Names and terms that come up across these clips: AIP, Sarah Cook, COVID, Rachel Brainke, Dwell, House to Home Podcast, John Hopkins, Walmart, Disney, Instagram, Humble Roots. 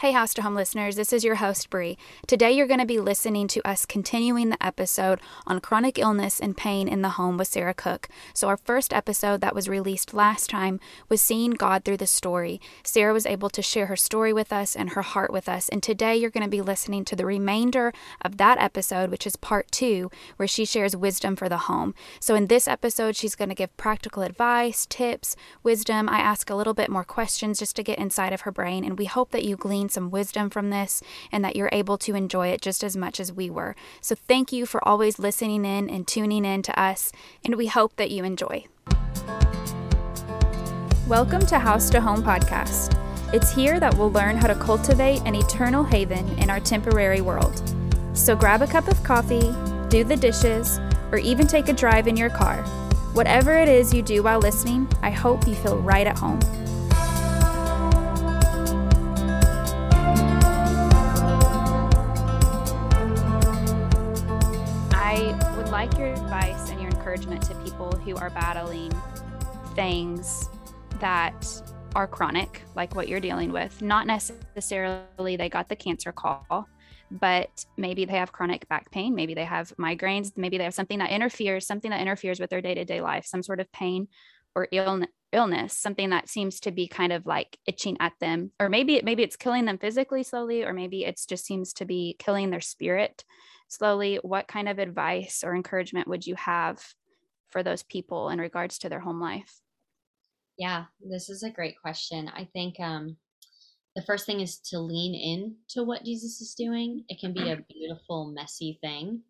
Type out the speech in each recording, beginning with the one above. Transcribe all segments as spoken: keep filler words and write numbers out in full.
Hey, House to Home listeners, this is your host, Bree. Today you're going to be listening to us continuing the episode on chronic illness and pain in the home with Sarah Cook. So our first episode that was released last time was Seeing God Through the Story. Sarah was able to share her story with us and her heart with us. And today you're going to be listening to the remainder of that episode, which is part two, where she shares wisdom for the home. So in this episode, she's going to give practical advice, tips, wisdom. I ask a little bit more questions just to get inside of her brain. And we hope that you glean some wisdom from this and that you're able to enjoy it just as much as we were. So thank you for always listening in and tuning in to us, and we hope that you enjoy. Welcome to House to Home Podcast. It's here that we'll learn how to cultivate an eternal haven in our temporary world. So grab a cup of coffee, do the dishes, or even take a drive in your car. Whatever it is you do while listening, I hope you feel right at home. Like your advice and your encouragement to people who are battling things that are chronic, like what you're dealing with. Not necessarily they got the cancer call, but maybe they have chronic back pain, maybe they have migraines, maybe they have something that interferes, something that interferes with their day-to-day life, some sort of pain or illness, something that seems to be kind of like itching at them, or maybe maybe it's killing them physically slowly, or maybe it just seems to be killing their spirit slowly. What kind of advice or encouragement would you have for those people in regards to their home life? Yeah, this is a great question. I think um, the first thing is to lean in to what Jesus is doing. It can be a beautiful, messy thing.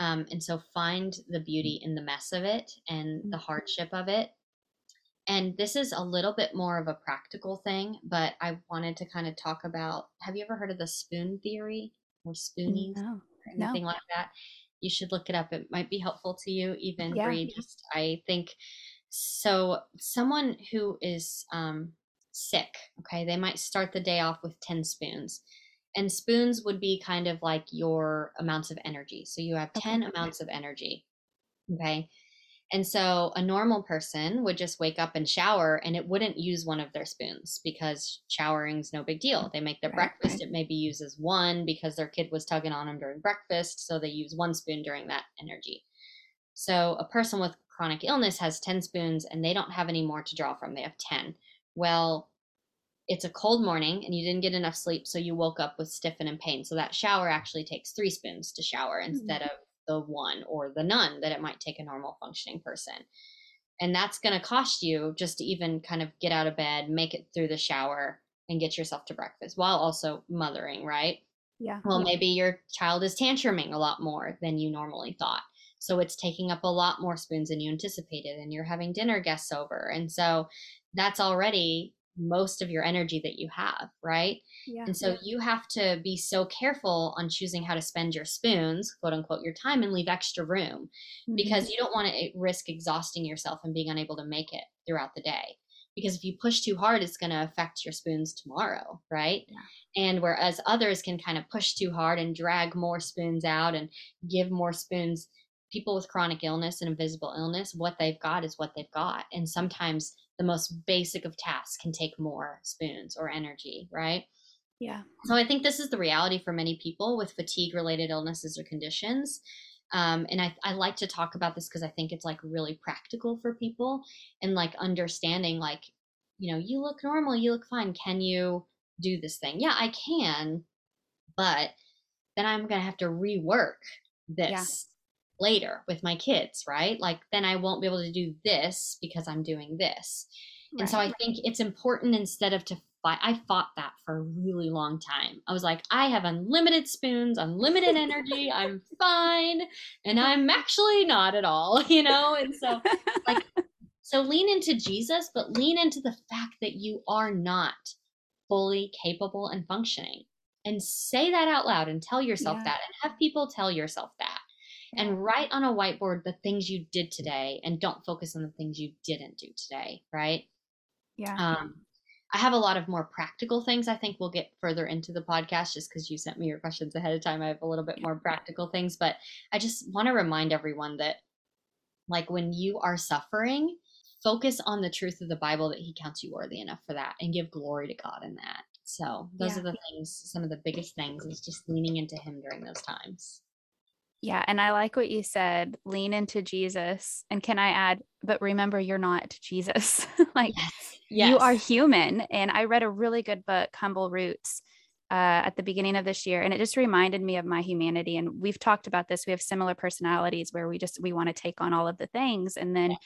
Um, and so find the beauty in the mess of it and the hardship of it. And this is a little bit more of a practical thing, but I wanted to kind of talk about, have you ever heard of the spoon theory or spooning? No. Anything no. like that, you should look it up. It might be helpful to you, even yeah. Bree. Just, I think so. Someone who is um, sick, okay, they might start the day off with ten spoons, and spoons would be kind of like your amounts of energy. So you have ten okay. amounts of energy, okay. And so a normal person would just wake up and shower, and it wouldn't use one of their spoons because showering's no big deal. They make their right, breakfast. Right. It maybe uses one because their kid was tugging on them during breakfast. So they use one spoon during that energy. So a person with chronic illness has ten spoons and they don't have any more to draw from. They have ten. Well, it's a cold morning and you didn't get enough sleep. So you woke up with stiffen and pain. So that shower actually takes three spoons to shower instead mm-hmm. of the one or the none that it might take a normal functioning person. And that's going to cost you just to even kind of get out of bed, make it through the shower and get yourself to breakfast while also mothering, right? Yeah. Well, maybe your child is tantruming a lot more than you normally thought. So it's taking up a lot more spoons than you anticipated, and you're having dinner guests over. And so that's already most of your energy that you have, right? Yeah. And so you have to be so careful on choosing how to spend your spoons, quote unquote, your time, and leave extra room mm-hmm. because you don't want to risk exhausting yourself and being unable to make it throughout the day. Because if you push too hard, it's going to affect your spoons tomorrow, right? Yeah. And whereas others can kind of push too hard and drag more spoons out and give more spoons, people with chronic illness and invisible illness, what they've got is what they've got. And sometimes the most basic of tasks can take more spoons or energy, right? Yeah. So I think this is the reality for many people with fatigue-related illnesses or conditions. Um, and I, I like to talk about this because I think it's like really practical for people and like understanding like, you know, you look normal, you look fine. Can you do this thing? Yeah, I can, but then I'm going to have to rework this. Yeah. later with my kids, right? Like then I won't be able to do this because I'm doing this. Right. And so I think it's important instead of to fight, I fought that for a really long time. I was like, I have unlimited spoons, unlimited energy, I'm fine. And I'm actually not at all, you know? And so like, so lean into Jesus, but lean into the fact that you are not fully capable and functioning, and say that out loud and tell yourself yeah. that, and have people tell yourself that. And write on a whiteboard the things you did today, and don't focus on the things you didn't do today, right? Yeah. Um, I have a lot of more practical things I think we'll get further into the podcast just because you sent me your questions ahead of time. I have a little bit more practical things, but I just want to remind everyone that like when you are suffering, focus on the truth of the Bible that he counts you worthy enough for that and give glory to God in that. So those yeah. are the things, some of the biggest things, is just leaning into him during those times. Yeah. And I like what you said, lean into Jesus. And can I add, but remember, you're not Jesus. Like yes. Yes. You are human. And I read a really good book, Humble Roots, uh, at the beginning of this year. And it just reminded me of my humanity. And we've talked about this. We have similar personalities where we just, we want to take on all of the things. And then yes.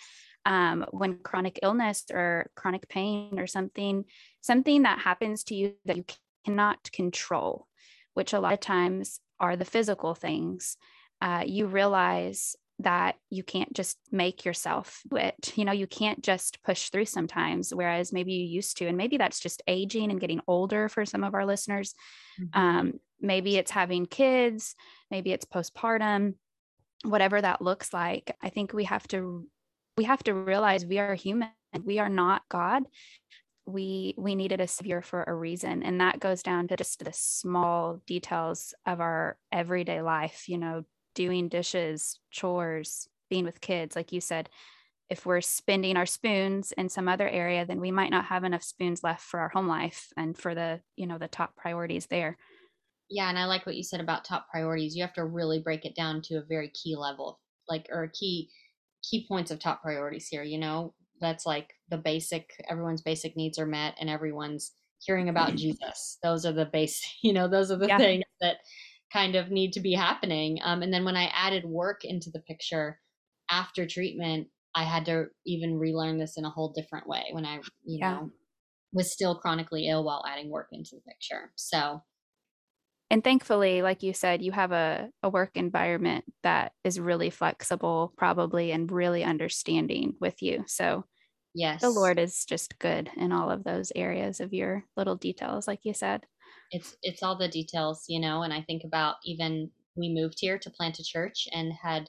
Um, when chronic illness or chronic pain or something, something that happens to you that you cannot control, which a lot of times are the physical things, uh, you realize that you can't just make yourself do it. You know, you can't just push through sometimes, whereas maybe you used to, and maybe that's just aging and getting older for some of our listeners. Mm-hmm. Um, maybe it's having kids, maybe it's postpartum, whatever that looks like. I think we have to We have to realize we are human. We are not God. We we needed a savior for a reason. And that goes down to just the small details of our everyday life, you know, doing dishes, chores, being with kids. Like you said, if we're spending our spoons in some other area, then we might not have enough spoons left for our home life and for the, you know, the top priorities there. Yeah. And I like what you said about top priorities. You have to really break it down to a very key level, like, or a key key points of top priorities here, you know, that's like the basic, everyone's basic needs are met and everyone's hearing about Jesus. Those are the base, you know, those are the yeah. things that kind of need to be happening. Um, and then when I added work into the picture after treatment, I had to even relearn this in a whole different way when I, you yeah. know, was still chronically ill while adding work into the picture. So. And thankfully, like you said, you have a, a work environment that is really flexible, probably, and really understanding with you. So yes, the Lord is just good in all of those areas of your little details, like you said. It's it's all the details, you know, and I think about even we moved here to plant a church, and had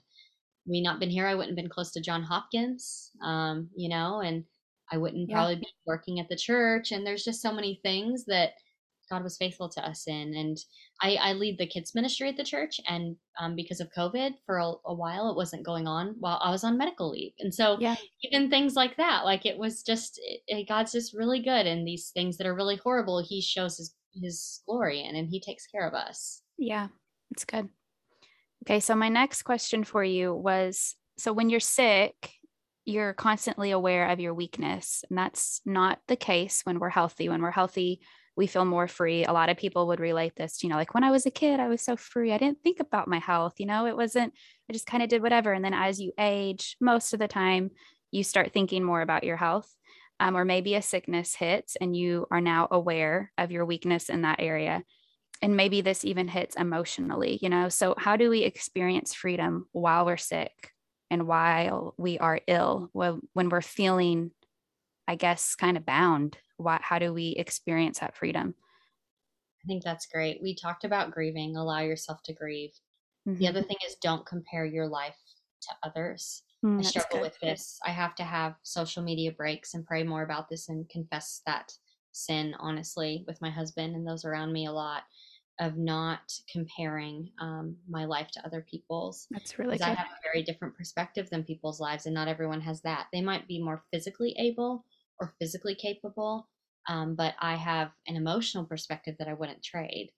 we not been here, I wouldn't have been close to John Hopkins, um, you know, and I wouldn't yeah. probably be working at the church. And there's just so many things that God was faithful to us in. And I, I lead the kids ministry at the church. And um, because of COVID for a, a while, it wasn't going on while I was on medical leave. And so yeah. even things like that, like it was just, it, it, God's just really good. And these things that are really horrible, he shows his, his glory in, and he takes care of us. Yeah, it's good. Okay. So my next question for you was, so when you're sick, you're constantly aware of your weakness, and that's not the case when we're healthy. When we're healthy, we feel more free. A lot of people would relate this to, you know, like when I was a kid, I was so free. I didn't think about my health. You know, it wasn't, I just kind of did whatever. And then as you age, most of the time you start thinking more about your health, um, or maybe a sickness hits and you are now aware of your weakness in that area. And maybe this even hits emotionally, you know? So how do we experience freedom while we're sick and while we are ill, when we're feeling, I guess, kind of bound? Why, how do we experience that freedom? I think that's great. We talked about grieving. Allow yourself to grieve. Mm-hmm. The other thing is, don't compare your life to others. Mm, I struggle good. with this. I have to have social media breaks and pray more about this and confess that sin, honestly, with my husband and those around me a lot, of not comparing um, my life to other people's. That's really good. I have a very different perspective than people's lives, and not everyone has that. They might be more physically able or physically capable, um, but I have an emotional perspective that I wouldn't trade.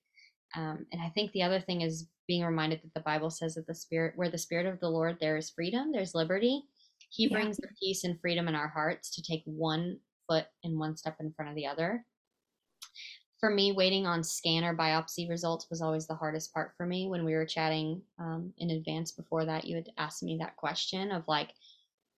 Um, and I think the other thing is being reminded that the Bible says that the Spirit, where the Spirit of the Lord, there is freedom, there's liberty. He yeah. brings the peace and freedom in our hearts to take one foot and one step in front of the other. For me, waiting on scan or biopsy results was always the hardest part for me. When we were chatting um, in advance before that, you had asked me that question of like,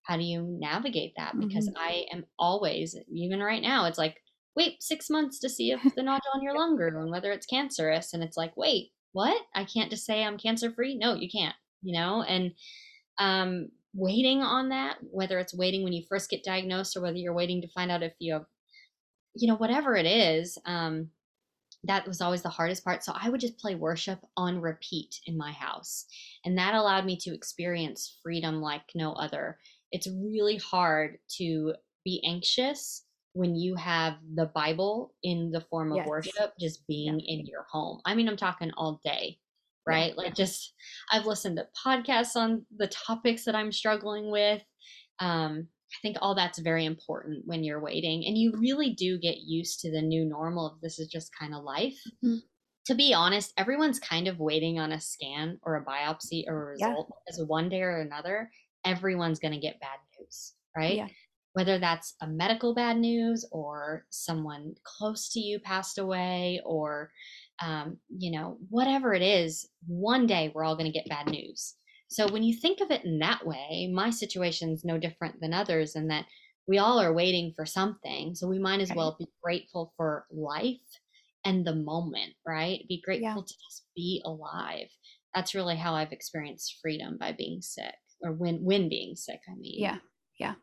how do you navigate that? Because mm-hmm. I am always, even right now, it's like, wait six months to see if the nodule on your lung grew and whether it's cancerous. And it's like, wait, what? I can't just say I'm cancer free. No, you can't, you know, and um, waiting on that, whether it's waiting when you first get diagnosed or whether you're waiting to find out if you have, you know, whatever it is, um, that was always the hardest part. So I would just play worship on repeat in my house. And that allowed me to experience freedom like no other. It's really hard to be anxious when you have the Bible in the form of yes. worship, just being yeah. in your home. I mean, I'm talking all day, right? Yeah. Like just, I've listened to podcasts on the topics that I'm struggling with. Um, I think all that's very important when you're waiting, and you really do get used to the new normal of this is just kind of life. Mm-hmm. To be honest, everyone's kind of waiting on a scan or a biopsy or a result, yeah. because one day or another, everyone's going to get bad news, right? Yeah. Whether that's a medical bad news or someone close to you passed away or, um, you know, whatever it is, one day we're all going to get bad news. So when you think of it in that way, my situation's no different than others in that we all are waiting for something. So we might as right. well be grateful for life and the moment, right? Be grateful yeah. to just be alive. That's really how I've experienced freedom by being sick, or when, when being sick, I mean. Yeah. Yeah.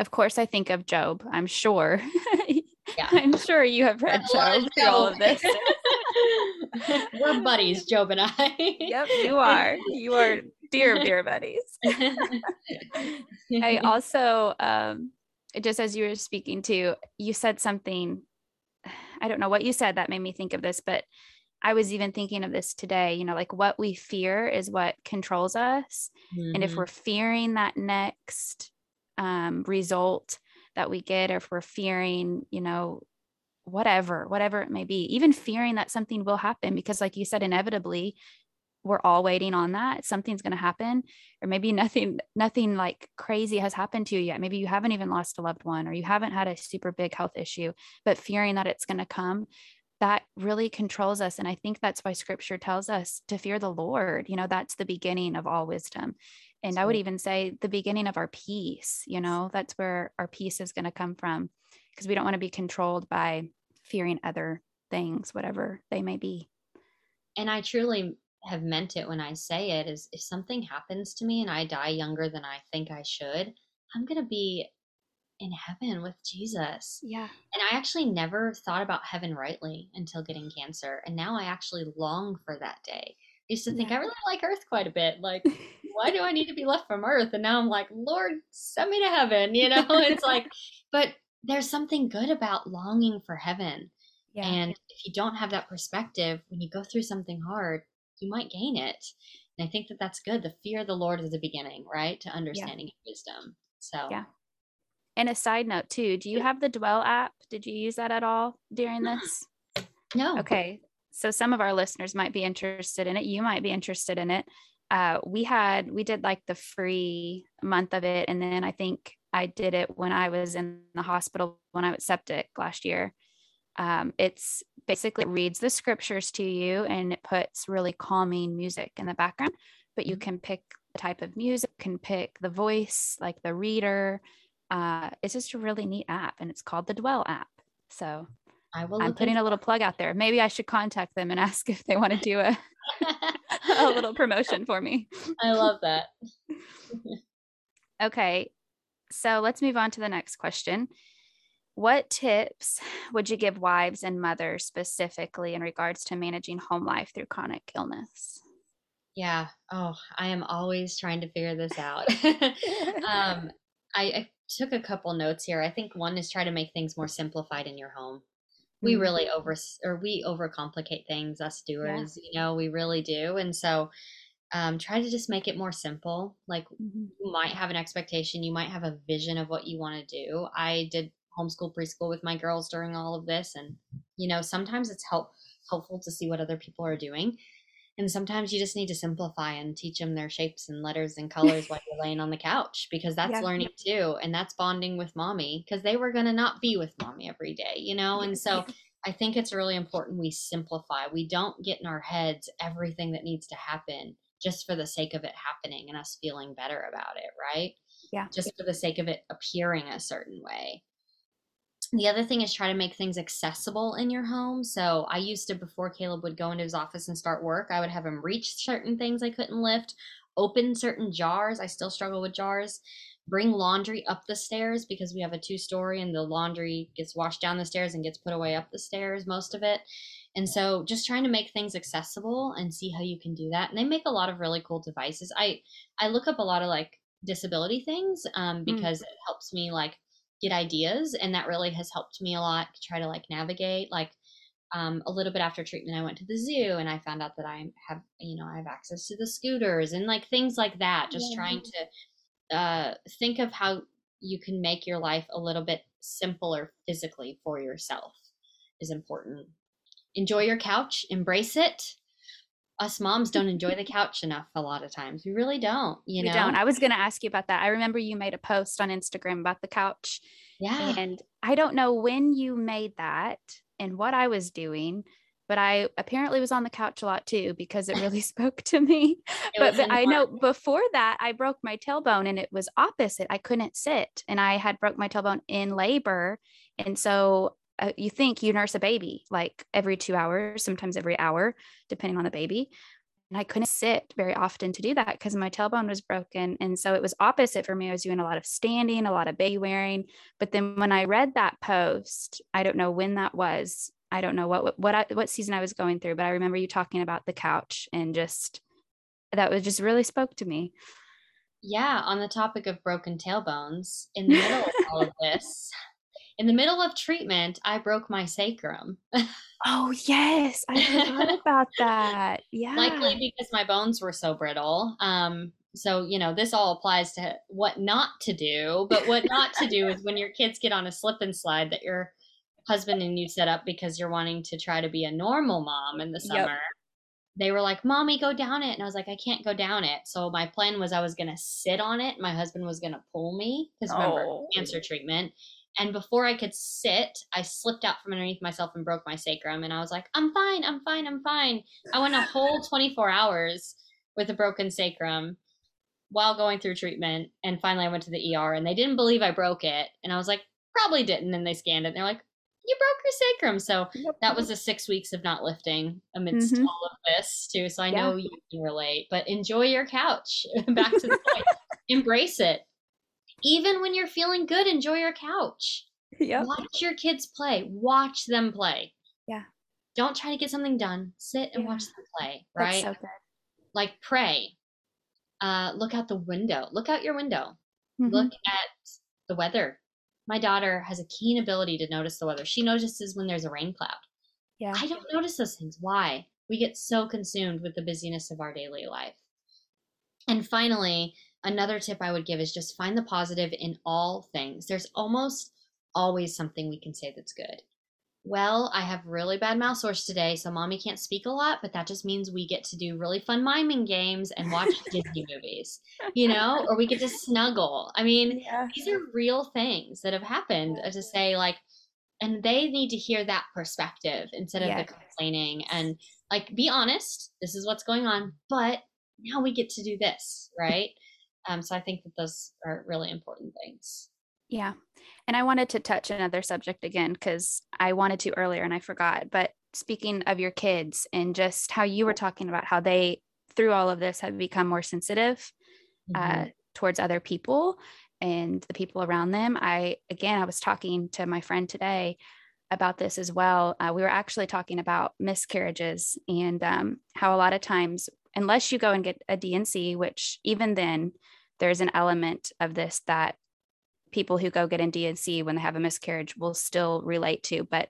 Of course, I think of Job. I'm sure. Yeah. I'm sure you have read Job through all of this. We're buddies, Job and I. Yep, you are. You are dear, dear buddies. I also, um, just as you were speaking to, you said something, I don't know what you said that made me think of this, but I was even thinking of this today, you know, like what we fear is what controls us. Mm-hmm. And if we're fearing that next um, result that we get, or if we're fearing, you know, whatever, whatever it may be, even fearing that something will happen, because like you said, inevitably we're all waiting on that. Something's going to happen, or maybe nothing, nothing like crazy has happened to you yet. Maybe you haven't even lost a loved one, or you haven't had a super big health issue, but fearing that it's going to come, that really controls us. And I think that's why scripture tells us to fear the Lord. You know, that's the beginning of all wisdom. And so, I would even say the beginning of our peace, you know, that's where our peace is going to come from, because we don't want to be controlled by fearing other things, whatever they may be. And I truly have meant it when I say it is, if something happens to me and I die younger than I think I should, I'm going to be in heaven with Jesus. Yeah. And I actually never thought about heaven rightly until getting cancer. And now I actually long for that day. I used to think yeah. I really like earth quite a bit. Like, why do I need to be left from earth? And now I'm like, Lord, send me to heaven. You know, it's like, but there's something good about longing for heaven. Yeah. And if you don't have that perspective, when you go through something hard, you might gain it. And I think that that's good. The fear of the Lord is the beginning, right? To understanding yeah. wisdom. So, yeah. And a side note too, do you have the Dwell app? Did you use that at all during this? No. Okay. So some of our listeners might be interested in it. You might be interested in it. Uh, we had, we did like the free month of it. And then I think I did it when I was in the hospital, when I was septic last year. Um, it's basically it reads the scriptures to you, and it puts really calming music in the background, but you can pick the type of music, can pick the voice, like the reader. Uh, it's just a really neat app, and it's called the Dwell app. So I will I'm putting a little plug out there. Maybe I should contact them and ask if they want to do a, a little promotion for me. I love that. Okay. So let's move on to the next question. What tips would you give wives and mothers specifically in regards to managing home life through chronic illness? Yeah. Oh, I am always trying to figure this out. um, I, I took a couple notes here. I think one is try to make things more simplified in your home. We really over or we overcomplicate things, us doers, yeah. you know, we really do. And so um, try to just make it more simple. Like mm-hmm. you might have an expectation. You might have a vision of what you want to do. I did homeschool preschool with my girls during all of this. And, you know, sometimes it's help, helpful to see what other people are doing. And sometimes you just need to simplify and teach them their shapes and letters and colors while you're laying on the couch, because that's yeah. learning too. And that's bonding with mommy, because they were going to not be with mommy every day, you know? And so I think it's really important we simplify. We don't get in our heads everything that needs to happen just for the sake of it happening and us feeling better about it, right? Yeah. Just for the sake of it appearing a certain way. The other thing is try to make things accessible in your home. So I used to, before Caleb would go into his office and start work, I would have him reach certain things I couldn't lift, open certain jars. I still struggle with jars. Bring laundry up the stairs, because we have a two-story and the laundry gets washed down the stairs and gets put away up the stairs, most of it. And so just trying to make things accessible and see how you can do that. And they make a lot of really cool devices. I, I look up a lot of like disability things um, because mm. it helps me like get ideas. And that really has helped me a lot to try to like navigate, like, um, a little bit after treatment, I went to the zoo and I found out that I have, you know, I have access to the scooters and like things like that, just yeah. trying to, uh, think of how you can make your life a little bit simpler physically for yourself is important. Enjoy your couch, embrace it. Us moms don't enjoy the couch enough a lot of times. We really don't, you know? We don't. I was going to ask you about that. I remember you made a post on Instagram about the couch. Yeah. And I don't know when you made that and what I was doing, but I apparently was on the couch a lot too, because it really spoke to me. But, but I know before that I broke my tailbone and it was opposite. I couldn't sit and I had broke my tailbone in labor. And so uh, you think you nurse a baby like every two hours, sometimes every hour, depending on the baby. And I couldn't sit very often to do that because my tailbone was broken. And so it was opposite for me. I was doing a lot of standing, a lot of baby wearing. But then when I read that post, I don't know when that was, I don't know what, what, I, what season I was going through, but I remember you talking about the couch and just, that was just really spoke to me. Yeah. On the topic of broken tailbones, in the middle of all of this, in the middle of treatment, I broke my sacrum. Oh yes. I forgot about that. Yeah. Likely because my bones were so brittle. Um, So, you know, this all applies to what not to do, but what not to do is when your kids get on a slip and slide that you're husband and you set up because you're wanting to try to be a normal mom in the summer. Yep. They were like, "Mommy, go down it." And I was like, "I can't go down it." So my plan was I was going to sit on it. My husband was going to pull me because oh. remember, cancer treatment. And before I could sit, I slipped out from underneath myself and broke my sacrum. And I was like, I'm fine. I'm fine. I'm fine. I went a whole twenty-four hours with a broken sacrum while going through treatment. And finally I went to the E R and they didn't believe I broke it. And I was like, probably didn't. And they scanned it and they're like, "You broke your sacrum." So yep. that was the six weeks of not lifting amidst mm-hmm. all of this too. So I yeah. know you can relate, but enjoy your couch. Back to the point. Embrace it. Even when you're feeling good, enjoy your couch. Yep. Watch your kids play. Watch them play. Yeah. Don't try to get something done. Sit and yeah. watch them play. Right. That's so good. Like pray. Uh, look out the window. Look out your window. Mm-hmm. Look at the weather. My daughter has a keen ability to notice the weather. She notices when there's a rain cloud. Yeah. I don't notice those things. Why? We get so consumed with the busyness of our daily life. And finally, another tip I would give is just find the positive in all things. There's almost always something we can say that's good. Well, I have really bad mouth sores today, so mommy can't speak a lot, but that just means we get to do really fun miming games and watch Disney movies, you know, or we get to snuggle. I mean, yeah. these are real things that have happened yeah. to say like, and they need to hear that perspective instead of yeah. the complaining and like, be honest, this is what's going on, but now we get to do this, right? Um, so I think that those are really important things. Yeah. And I wanted to touch another subject again, because I wanted to earlier and I forgot, but speaking of your kids and just how you were talking about how they, through all of this, have become more sensitive mm-hmm. uh, towards other people and the people around them. I, again, I was talking to my friend today about this as well. Uh, we were actually talking about miscarriages and um, how a lot of times, unless you go and get a D and C, which even then there's an element of this that people who go get in D and C when they have a miscarriage will still relate to. But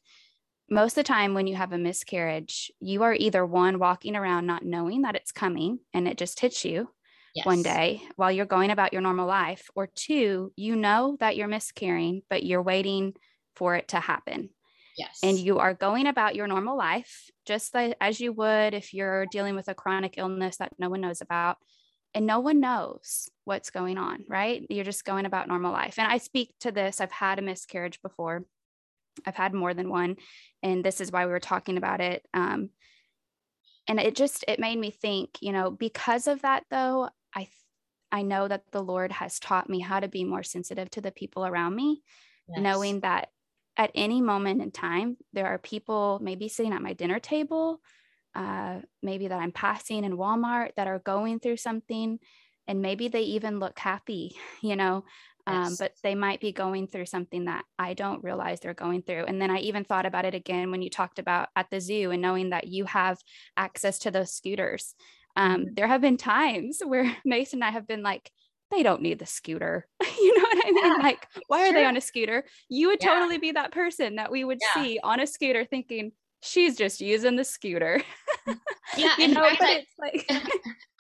most of the time when you have a miscarriage, you are either one walking around, not knowing that it's coming and it just hits you yes. one day while you're going about your normal life, or two, you know that you're miscarrying, but you're waiting for it to happen. Yes. And you are going about your normal life, just like, as you would if you're dealing with a chronic illness that no one knows about. And no one knows what's going on, right? You're just going about normal life. And I speak to this. I've had a miscarriage before. I've had more than one. And this is why we were talking about it. Um, and it just, it made me think, you know, because of that though, I, I know that the Lord has taught me how to be more sensitive to the people around me, yes. knowing that at any moment in time, there are people maybe sitting at my dinner table, Uh, maybe that I'm passing in Walmart, that are going through something, and maybe they even look happy, you know, um, yes. but they might be going through something that I don't realize they're going through. And then I even thought about it again when you talked about at the zoo and knowing that you have access to those scooters. Um, mm-hmm. There have been times where Mason and I have been like, they don't need the scooter. You know what I mean? Yeah, like, why true. Are they on a scooter? You would yeah. totally be that person that we would yeah. see on a scooter thinking, she's just using the scooter. Yeah. You know, fact, I, it's like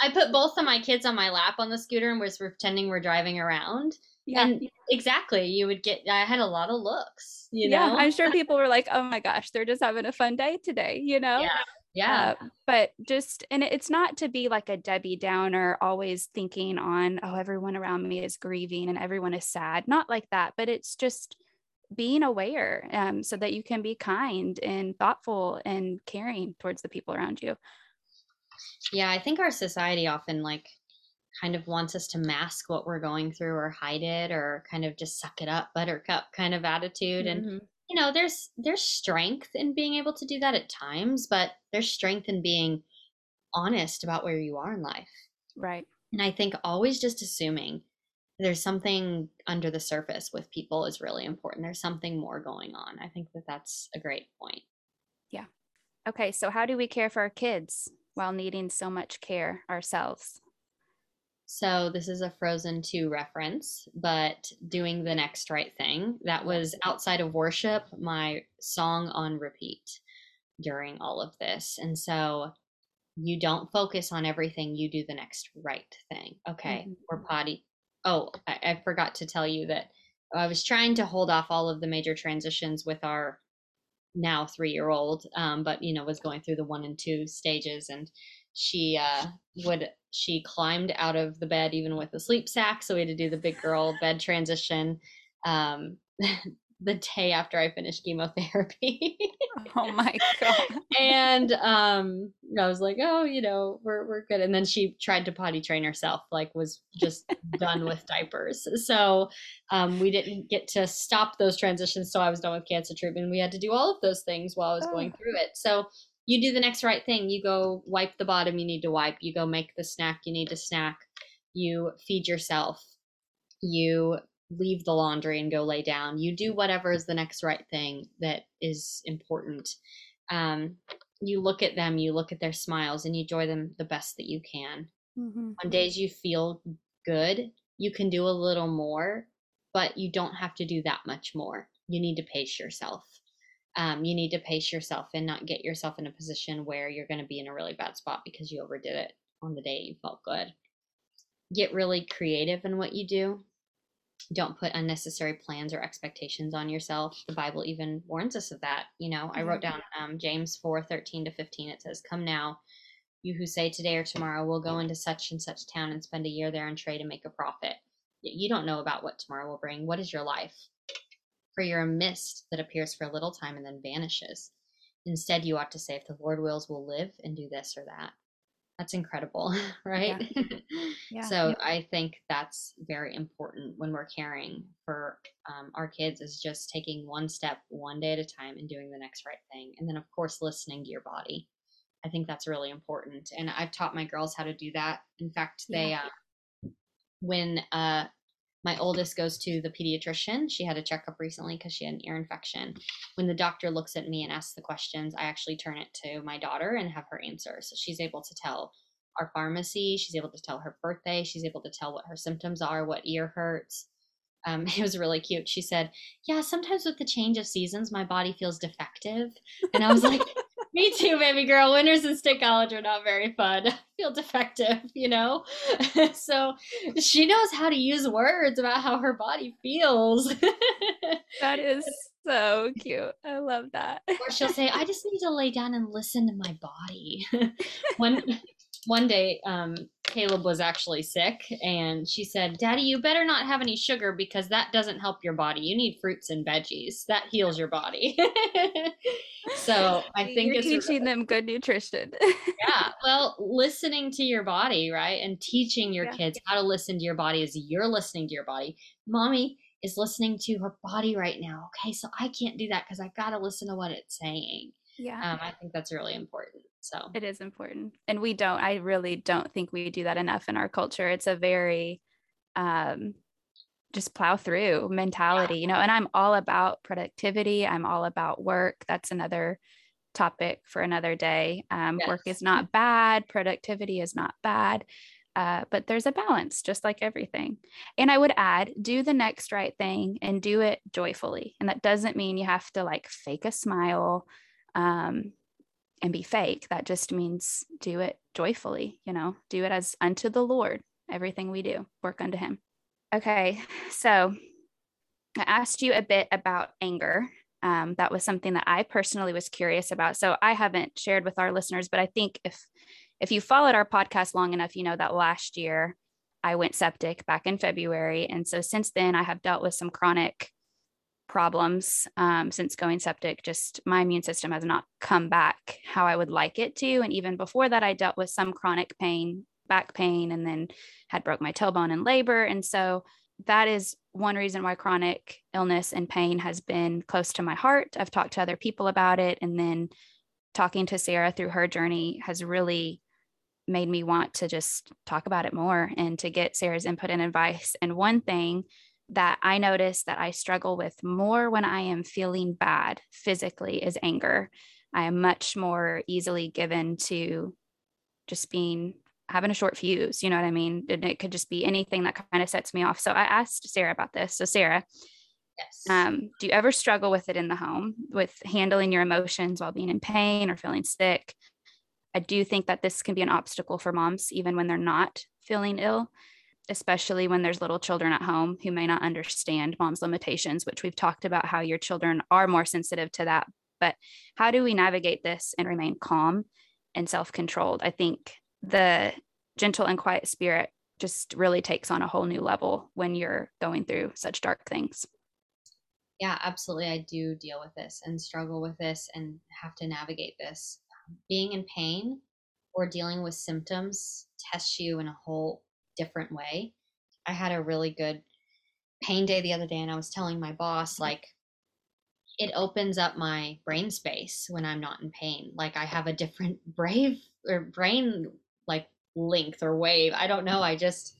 I put both of my kids on my lap on the scooter and was pretending we're driving around. Yeah, and, exactly. You would get, I had a lot of looks, you yeah, know? I'm sure people were like, oh my gosh, they're just having a fun day today, you know? Yeah. Yeah. Uh, but just, and it's not to be like a Debbie Downer, always thinking on, oh, everyone around me is grieving and everyone is sad. Not like that, but it's just being aware um, so that you can be kind and thoughtful and caring towards the people around you. Yeah. I think our society often like kind of wants us to mask what we're going through or hide it or kind of just suck it up, buttercup kind of attitude. Mm-hmm. And you know, there's there's strength in being able to do that at times, but there's strength in being honest about where you are in life. Right. And I think always just assuming there's something under the surface with people is really important. There's something more going on. I think that that's a great point. Yeah. Okay. So how do we care for our kids while needing so much care ourselves? So this is a Frozen two reference, but doing the next right thing. That was outside of worship, my song on repeat during all of this. And so you don't focus on everything, you do the next right thing. Okay, mm-hmm. We're potty. Oh, I, I forgot to tell you that I was trying to hold off all of the major transitions with our now three-year-old, um, but, you know, was going through the one and two stages, and she uh, would... She climbed out of the bed, even with a sleep sack. So we had to do the big girl bed transition um, the day after I finished chemotherapy. Oh my God. And um, I was like, oh, you know, we're, we're good. And then she tried to potty train herself, like was just done with diapers. So um, we didn't get to stop those transitions. So I was done with cancer treatment. We had to do all of those things while I was oh. going through it. So you do the next right thing. You go wipe the bottom you need to wipe. You go make the snack you need to snack. You feed yourself. You leave the laundry and go lay down. You do whatever is the next right thing that is important. Um, you look at them. You look at their smiles and you enjoy them the best that you can. Mm-hmm. On days you feel good, you can do a little more, but you don't have to do that much more. You need to pace yourself. Um, you need to pace yourself and not get yourself in a position where you're going to be in a really bad spot because you overdid it on the day you felt good. Get really creative in what you do. Don't put unnecessary plans or expectations on yourself. The Bible even warns us of that. You know, I wrote down um, James four, thirteen to fifteen. It says, come now, you who say today or tomorrow, we'll go into such and such town and spend a year there and trade and make a profit. You don't know about what tomorrow will bring. What is your life? For you're a mist that appears for a little time and then vanishes. Instead, you ought to say, if the Lord wills, we'll live and do this or that. That's incredible, right? Yeah. Yeah. So yeah. I think that's very important when we're caring for um, our kids, is just taking one step one day at a time and doing the next right thing. And then, of course, listening to your body. I think that's really important. And I've taught my girls how to do that. In fact, they yeah. uh, when uh, my oldest goes to the pediatrician. She had a checkup recently because she had an ear infection. When the doctor looks at me and asks the questions, I actually turn it to my daughter and have her answer. So she's able to tell our pharmacy. She's able to tell her birthday. She's able to tell what her symptoms are, what ear hurts. Um, it was really cute. She said, yeah, sometimes with the change of seasons, my body feels defective. And I was like, me too, baby girl. Winters in state college are not very fun. I feel defective, you know? So she knows how to use words about how her body feels. That is so cute. I love that. Or she'll say, I just need to lay down and listen to my body. One, one day, um, Caleb was actually sick and she said, Daddy, you better not have any sugar because that doesn't help your body. You need fruits and veggies. That heals your body. So I think You're it's teaching really- them good nutrition. Yeah. Well, listening to your body, right? And teaching your yeah. kids how to listen to your body is you're listening to your body. Mommy is listening to her body right now. Okay. So I can't do that because I got to listen to what it's saying. Yeah. Um, I think that's really important. So it is important. And we don't, I really don't think we do that enough in our culture. It's a very, um, just plow through mentality, yeah. you know, and I'm all about productivity. I'm all about work. That's another topic for another day. Um, yes. Work is not bad. Productivity is not bad. Uh, but there's a balance, just like everything. And I would add, do the next right thing and do it joyfully. And that doesn't mean you have to like fake a smile, um, and be fake. That just means do it joyfully, you know, do it as unto the Lord, everything we do, work unto him. Okay, so I asked you a bit about anger. Um, that was something that I personally was curious about. So I haven't shared with our listeners, but I think if if you followed our podcast long enough, you know that last year I went septic back in February. And so since then I have dealt with some chronic problems um, since going septic. Just my immune system has not come back how I would like it to. And even before that, I dealt with some chronic pain, back pain, and then had broke my tailbone in labor. And so that is one reason why chronic illness and pain has been close to my heart. I've talked to other people about it. And then talking to Sarah through her journey has really made me want to just talk about it more and to get Sarah's input and advice. And one thing that I notice that I struggle with more when I am feeling bad physically is anger. I am much more easily given to just being having a short fuse, you know what I mean? And it could just be anything that kind of sets me off. So I asked Sarah about this. So Sarah, yes. um, do you ever struggle with it in the home, with handling your emotions while being in pain or feeling sick? I do think that this can be an obstacle for moms, even when they're not feeling ill, especially when there's little children at home who may not understand mom's limitations, which we've talked about how your children are more sensitive to that. But how do we navigate this and remain calm and self-controlled? I think the gentle and quiet spirit just really takes on a whole new level when you're going through such dark things. Yeah, absolutely. I do deal with this and struggle with this and have to navigate this. Being in pain or dealing with symptoms tests you in a whole different way. I had a really good pain day the other day, and I was telling my boss, like, it opens up my brain space when I'm not in pain. Like, I have a different brave or brain like length or wave. I don't know. I just,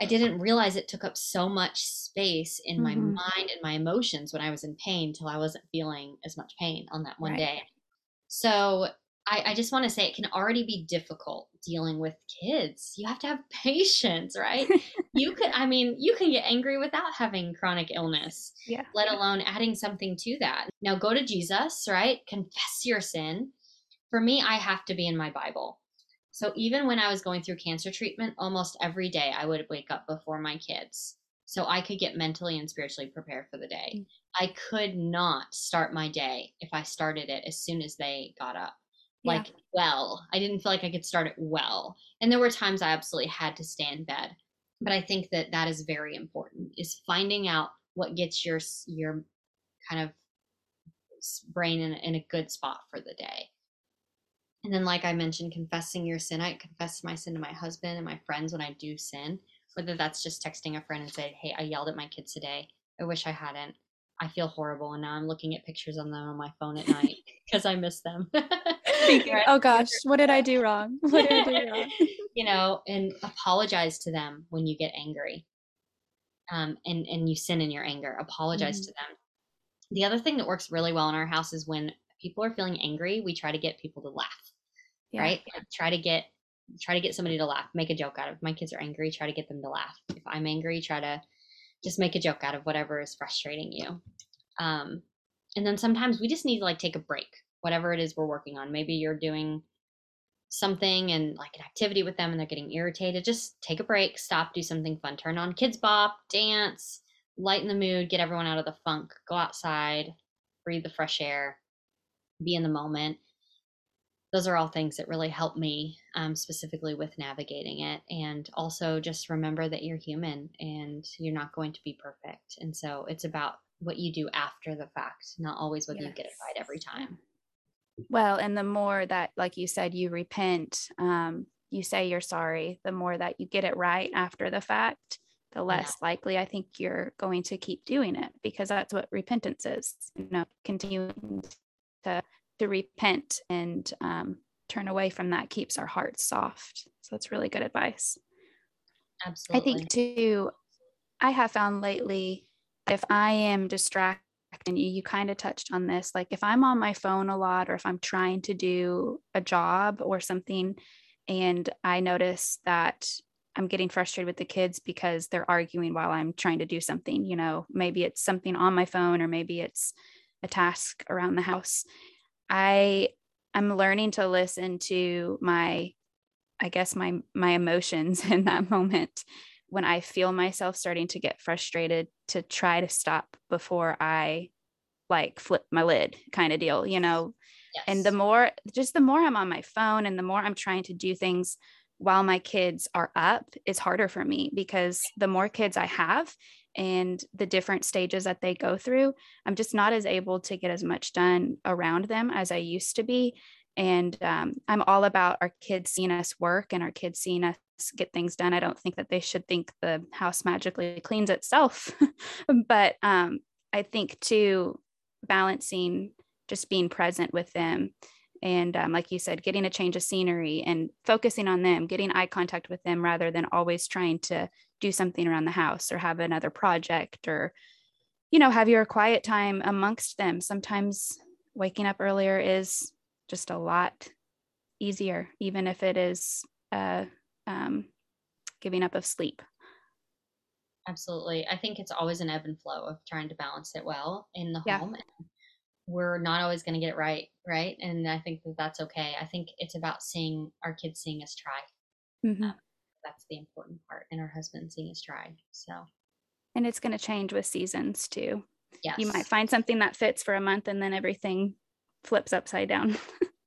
I didn't realize it took up so much space in mm-hmm. my mind and my emotions when I was in pain till I wasn't feeling as much pain on that one right. day. So I, I just want to say it can already be difficult dealing with kids. You have to have patience, right? You could, I mean, you can get angry without having chronic illness, yeah. let alone adding something to that. Now go to Jesus, right? Confess your sin. For me, I have to be in my Bible. So even when I was going through cancer treatment, almost every day I would wake up before my kids so I could get mentally and spiritually prepared for the day. I could not start my day if I started it as soon as they got up. Like, yeah. well, I didn't feel like I could start it well. And there were times I absolutely had to stay in bed. But I think that that is very important, is finding out what gets your your kind of brain in, in a good spot for the day. And then, like I mentioned, confessing your sin. I confess my sin to my husband and my friends when I do sin, whether that's just texting a friend and saying, hey, I yelled at my kids today. I wish I hadn't. I feel horrible. And now I'm looking at pictures of them on my phone at night because I miss them. Right? Oh gosh, what did I do wrong? What did I do wrong? You know, and apologize to them when you get angry. Um, and, and you sin in your anger, apologize mm. to them. The other thing that works really well in our house is when people are feeling angry, we try to get people to laugh, yeah. right? Like, try to get, try to get somebody to laugh, make a joke out of it. If my kids are angry, try to get them to laugh. If I'm angry, try to just make a joke out of whatever is frustrating you. Um, and then sometimes we just need to like take a break, whatever it is we're working on. Maybe you're doing something and like an activity with them and they're getting irritated. Just take a break, stop, do something fun, turn on Kids Bop, dance, lighten the mood, get everyone out of the funk, go outside, breathe the fresh air, be in the moment. Those are all things that really help me um, specifically with navigating it. And also just remember that you're human and you're not going to be perfect. And so it's about what you do after the fact, not always whether yes. you get it right every time. Well, and the more that, like you said, you repent, um, you say you're sorry, the more that you get it right after the fact, the less yeah. likely I think you're going to keep doing it, because that's what repentance is, you know, continuing to to repent and um, turn away from that keeps our hearts soft. So that's really good advice. Absolutely. I think too, I have found lately, if I am distracted, and you, you kind of touched on this, like if I'm on my phone a lot, or if I'm trying to do a job or something, and I notice that I'm getting frustrated with the kids because they're arguing while I'm trying to do something, you know, maybe it's something on my phone, or maybe it's a task around the house. I I'm learning to listen to my, I guess my, my emotions in that moment, when I feel myself starting to get frustrated, to try to stop before I like flip my lid kind of deal, you know? Yes. And the more, just the more I'm on my phone and the more I'm trying to do things while my kids are up, it's harder for me, because the more kids I have and the different stages that they go through, I'm just not as able to get as much done around them as I used to be. And um, I'm all about our kids seeing us work and our kids seeing us get things done. I don't think that they should think the house magically cleans itself, but um, I think too, balancing just being present with them. And um, like you said, getting a change of scenery and focusing on them, getting eye contact with them rather than always trying to do something around the house or have another project or, you know, have your quiet time amongst them. Sometimes waking up earlier is just a lot easier, even if it is uh, um, giving up of sleep. Absolutely. I think it's always an ebb and flow of trying to balance it well in the yeah. home. We're not always going to get it right. Right. And I think that that's okay. I think it's about seeing our kids, seeing us try. Mm-hmm. Um, that's the important part, and our husband seeing us try. So, and it's going to change with seasons too. Yes. You might find something that fits for a month and then everything flips upside down.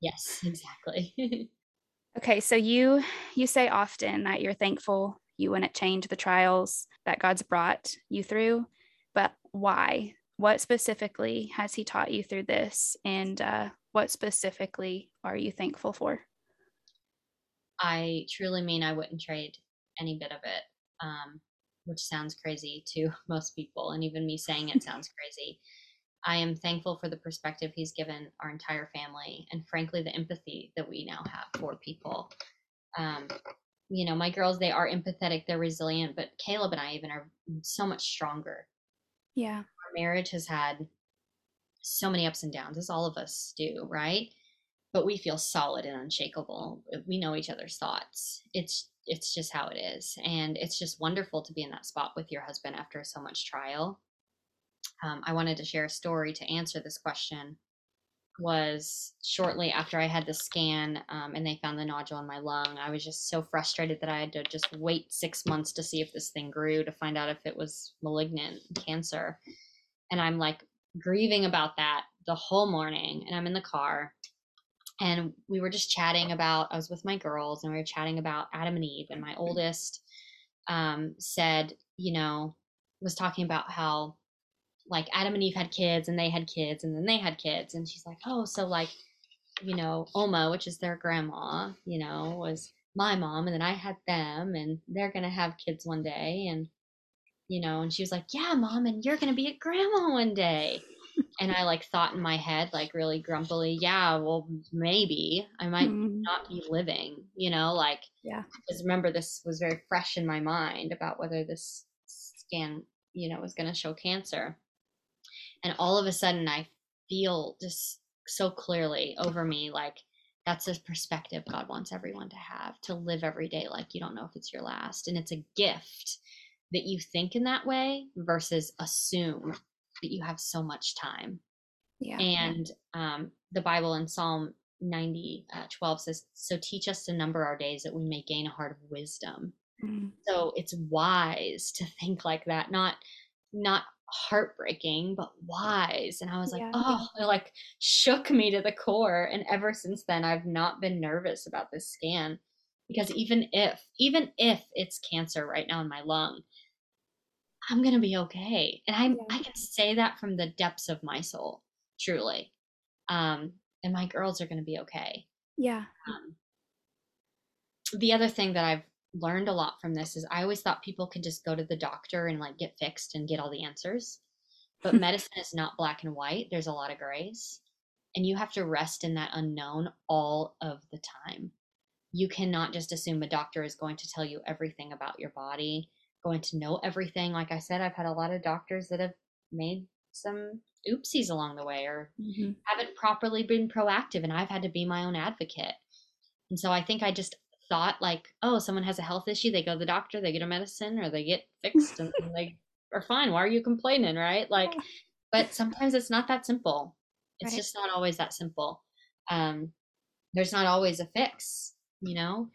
Yes, exactly. Okay. So you, you say often that you're thankful you wouldn't change the trials that God's brought you through, but why? What specifically has He taught you through this? And uh, what specifically are you thankful for? I truly mean I wouldn't trade any bit of it, um, which sounds crazy to most people. And even me saying it sounds crazy. I am thankful for the perspective He's given our entire family, and frankly, the empathy that we now have for people. Um, you know, my girls, they are empathetic, they're resilient, but Caleb and I even are so much stronger. Yeah. Our marriage has had so many ups and downs, as all of us do, right? But we feel solid and unshakable. We know each other's thoughts. It's it's just how it is. And it's just wonderful to be in that spot with your husband after so much trial. Um, I wanted to share a story to answer this question. Was shortly after I had the scan um, and they found the nodule in my lung. I was just so frustrated that I had to just wait six months to see if this thing grew, to find out if it was malignant cancer. And I'm like grieving about that the whole morning, and I'm in the car, and we were just chatting about, I was with my girls and we were chatting about Adam and Eve, and my oldest um, said, you know, was talking about how like Adam and Eve had kids and they had kids and then they had kids. And she's like, oh, so like, you know, Oma, which is their grandma, you know, was my mom. And then I had them, and they're going to have kids one day. And, you know, and she was like, yeah, Mom, and you're going to be a grandma one day. And I like thought in my head, like really grumpily, yeah, well, maybe I might mm-hmm. not be living, you know, like, yeah. Because remember, this was very fresh in my mind about whether this scan, you know, was going to show cancer. And all of a sudden I feel just so clearly over me, like that's a perspective God wants everyone to have, to live every day like you don't know if it's your last. And it's a gift that you think in that way versus assume that you have so much time. Yeah. And um, the Bible in Psalm ninety, twelve says, so teach us to number our days that we may gain a heart of wisdom. Mm-hmm. So it's wise to think like that, not, not heartbreaking, but wise. And I was like, yeah. oh, it like shook me to the core. And ever since then, I've not been nervous about this scan, because even if, even if it's cancer right now in my lung, I'm going to be okay. And I yeah. I can say that from the depths of my soul, truly. Um, and my girls are going to be okay. Yeah. Um, the other thing that I've learned a lot from this is I always thought people could just go to the doctor and like get fixed and get all the answers, but medicine is not black and white. There's a lot of grays, and you have to rest in that unknown all of the time. You cannot just assume a doctor is going to tell you everything about your body, going to know everything. Like I said, I've had a lot of doctors that have made some oopsies along the way, or mm-hmm. haven't properly been proactive, and I've had to be my own advocate. And so I think I just thought like, oh, someone has a health issue, they go to the doctor, they get a medicine, or they get fixed and they are fine. Why are you complaining? Right. Like, but sometimes it's not that simple. It's right. just not always that simple. Um, there's not always a fix, you know?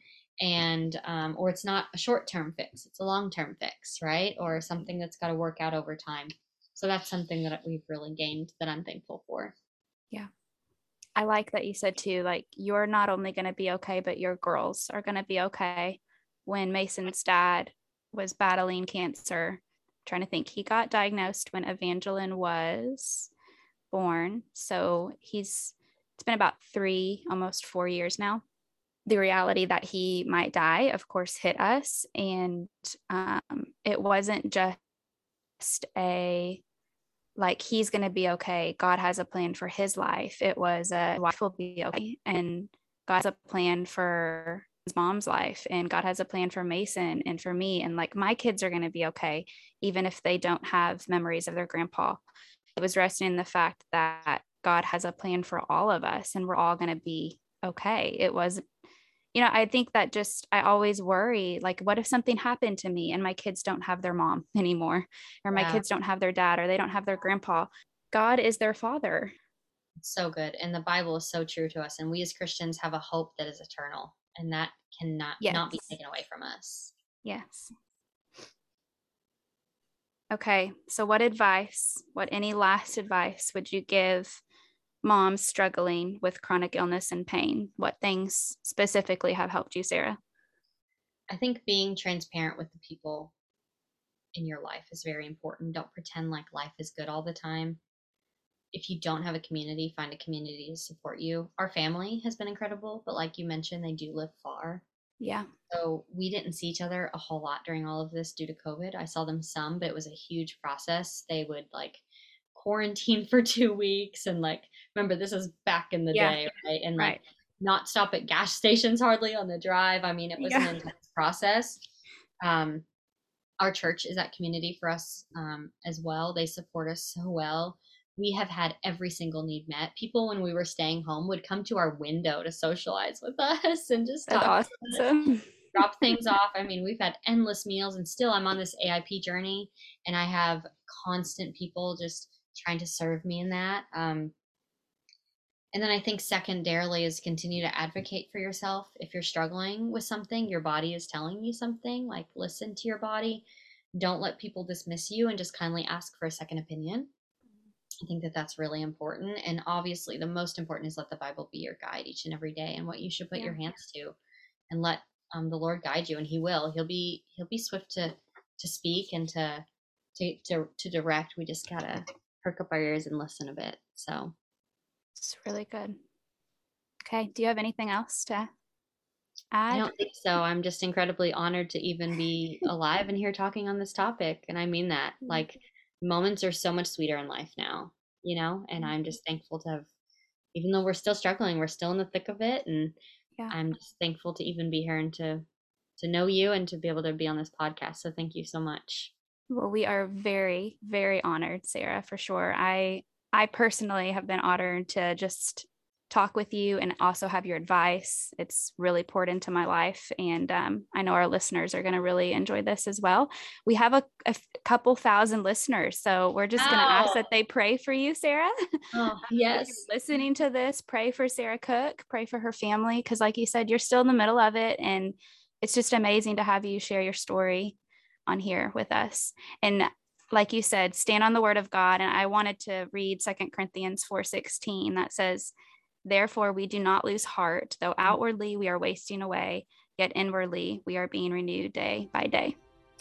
and um, or it's not a short-term fix, it's a long-term fix, right? Or something that's got to work out over time. So that's something that we've really gained that I'm thankful for. Yeah. I like that you said too, like, you're not only going to be okay, but your girls are going to be okay. When Mason's dad was battling cancer, I'm trying to think, he got diagnosed when Evangeline was born. So he's, it's been about three, almost four years now. The reality that he might die, of course, hit us. And um, it wasn't just a, like, he's going to be okay, God has a plan for his life. It was a wife will be okay, and God has a plan for his mom's life, and God has a plan for Mason and for me. And like, my kids are going to be okay, even if they don't have memories of their grandpa. It was resting in the fact that God has a plan for all of us, and we're all going to be okay. It was, you know, I think that just, I always worry, like, what if something happened to me and my kids don't have their mom anymore, or my yeah. kids don't have their dad, or they don't have their grandpa? God is their father. So good. And the Bible is so true to us. And we as Christians have a hope that is eternal, and that cannot yes. not be taken away from us. Yes. Okay. So what advice, what any last advice would you give moms struggling with chronic illness and pain? What things specifically have helped you, Sarah? I think being transparent with the people in your life is very important. Don't pretend like life is good all the time. If you don't have a community, find a community to support you. Our family has been incredible, but like you mentioned, they do live far. Yeah. So we didn't see each other a whole lot during all of this due to COVID. I saw them some, but it was a huge process. They would like quarantine for two weeks and like, remember, this is back in the yeah. day, right? And right. like not stop at gas stations hardly on the drive. I mean, it was yeah. an intense process. Um, our church is that community for us um, as well. They support us so well. We have had every single need met. People, when we were staying home, would come to our window to socialize with us and just talk awesome. drop things off. I mean, we've had endless meals, and still I'm on this A I P journey, and I have constant people just trying to serve me in that. Um, And then I think secondarily is continue to advocate for yourself. If you're struggling with something, your body is telling you something, like listen to your body. Don't let people dismiss you, and just kindly ask for a second opinion. I think that that's really important. And obviously the most important is let the Bible be your guide each and every day, and what you should put yeah. your hands to, and let um, the Lord guide you. And he will, he'll be, he'll be swift to, to speak and to, to, to, to direct. We just gotta perk up our ears and listen a bit. So. It's really good. Okay. Do you have anything else to add? I don't think so. I'm just incredibly honored to even be alive and here talking on this topic. And I mean that, like, moments are so much sweeter in life now, you know, and I'm just thankful to have, even though we're still struggling, we're still in the thick of it. And yeah. I'm just thankful to even be here and to, to know you and to be able to be on this podcast. So thank you so much. Well, we are very, very honored, Sarah, for sure. I, I personally have been honored to just talk with you and also have your advice. It's really poured into my life. And um, I know our listeners are going to really enjoy this as well. We have a, a couple thousand listeners, so we're just going to ask that they pray for you, Sarah. Oh, yes. If you're listening to this, pray for Sarah Cook, pray for her family. Because like you said, you're still in the middle of it. And it's just amazing to have you share your story on here with us. And like you said, stand on the word of God. And I wanted to read Second Corinthians four sixteen that says, therefore, we do not lose heart, though outwardly we are wasting away, yet inwardly we are being renewed day by day.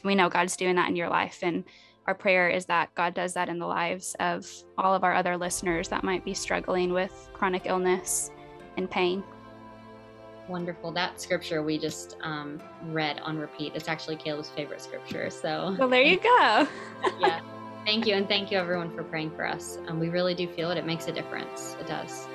We know God's doing that in your life. And our prayer is that God does that in the lives of all of our other listeners that might be struggling with chronic illness and pain. Wonderful. That scripture we just um, read on repeat. It's actually Caleb's favorite scripture. So well, there you go. yeah. Thank you. And thank you everyone for praying for us. Um, we really do feel it. It makes a difference. It does.